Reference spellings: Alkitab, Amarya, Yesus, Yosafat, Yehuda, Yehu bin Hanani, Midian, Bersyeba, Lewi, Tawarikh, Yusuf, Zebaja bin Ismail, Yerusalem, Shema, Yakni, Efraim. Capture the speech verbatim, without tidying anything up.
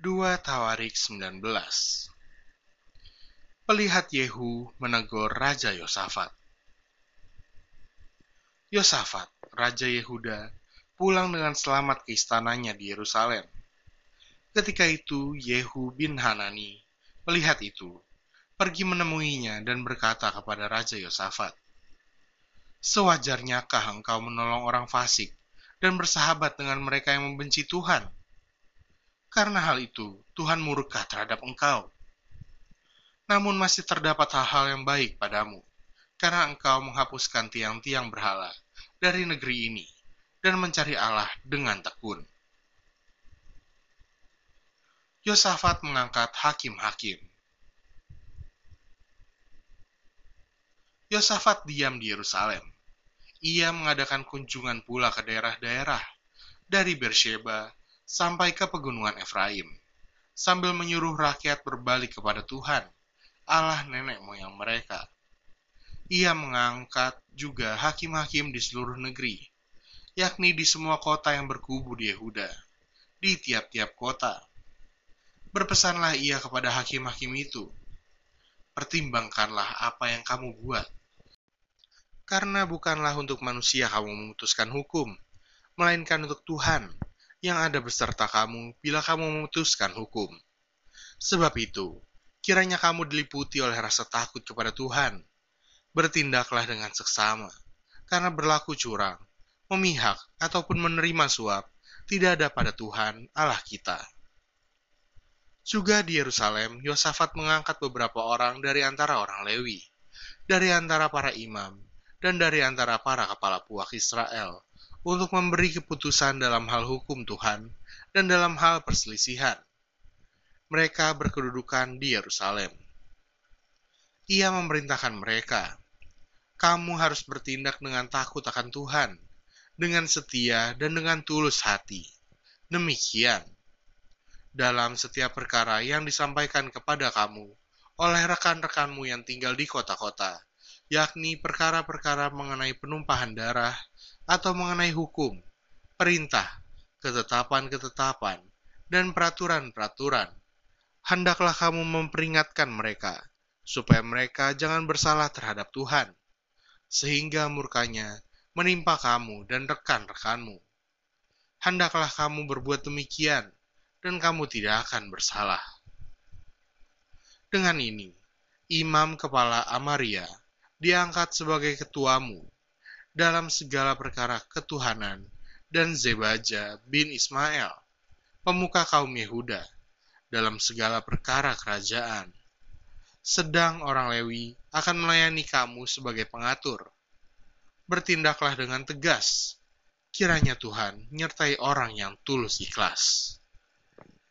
dua Tawarikh sembilan belas. Pelihat Yehu menegur Raja Yosafat. Yosafat, Raja Yehuda, pulang dengan selamat ke istananya di Yerusalem. Ketika itu Yehu bin Hanani melihat itu, pergi menemuinya dan berkata kepada Raja Yosafat, "Sewajarnyakah engkau menolong orang fasik dan bersahabat dengan mereka yang membenci Tuhan? Karena hal itu, Tuhan murka terhadap engkau. Namun masih terdapat hal-hal yang baik padamu, karena engkau menghapuskan tiang-tiang berhala dari negeri ini dan mencari Allah dengan tekun." Yosafat mengangkat hakim-hakim. Yosafat diam di Yerusalem. Ia mengadakan kunjungan pula ke daerah-daerah, dari Bersyeba sampai ke pegunungan Efraim, sambil menyuruh rakyat berbalik kepada Tuhan, Allah nenek moyang mereka. Ia mengangkat juga hakim-hakim di seluruh negeri, yakni di semua kota yang berkubu di Yehuda, di tiap-tiap kota. Berpesanlah ia kepada hakim-hakim itu, "Pertimbangkanlah apa yang kamu buat. Karena bukanlah untuk manusia kamu memutuskan hukum, melainkan untuk Tuhan yang ada beserta kamu bila kamu memutuskan hukum. Sebab itu, kiranya kamu diliputi oleh rasa takut kepada Tuhan. Bertindaklah dengan seksama, karena berlaku curang, memihak, ataupun menerima suap, tidak ada pada Tuhan Allah kita." Juga di Yerusalem, Yosafat mengangkat beberapa orang dari antara orang Lewi, dari antara para imam, dan dari antara para kepala puak Israel, untuk memberi keputusan dalam hal hukum Tuhan dan dalam hal perselisihan. Mereka berkedudukan di Yerusalem. Ia memerintahkan mereka, "Kamu harus bertindak dengan takut akan Tuhan, dengan setia dan dengan tulus hati. Demikian dalam setiap perkara yang disampaikan kepada kamu oleh rekan-rekanmu yang tinggal di kota-kota, yakni perkara-perkara mengenai penumpahan darah atau mengenai hukum, perintah, ketetapan-ketetapan, dan peraturan-peraturan, hendaklah kamu memperingatkan mereka, supaya mereka jangan bersalah terhadap Tuhan, sehingga murkanya menimpa kamu dan rekan-rekanmu. Hendaklah kamu berbuat demikian, dan kamu tidak akan bersalah." Dengan ini, imam kepala Amarya diangkat sebagai ketuamu dalam segala perkara ketuhanan, dan Zebaja bin Ismail, pemuka kaum Yehuda, dalam segala perkara kerajaan. Sedang orang Lewi akan melayani kamu sebagai pengatur. Bertindaklah dengan tegas, kiranya Tuhan menyertai orang yang tulus ikhlas.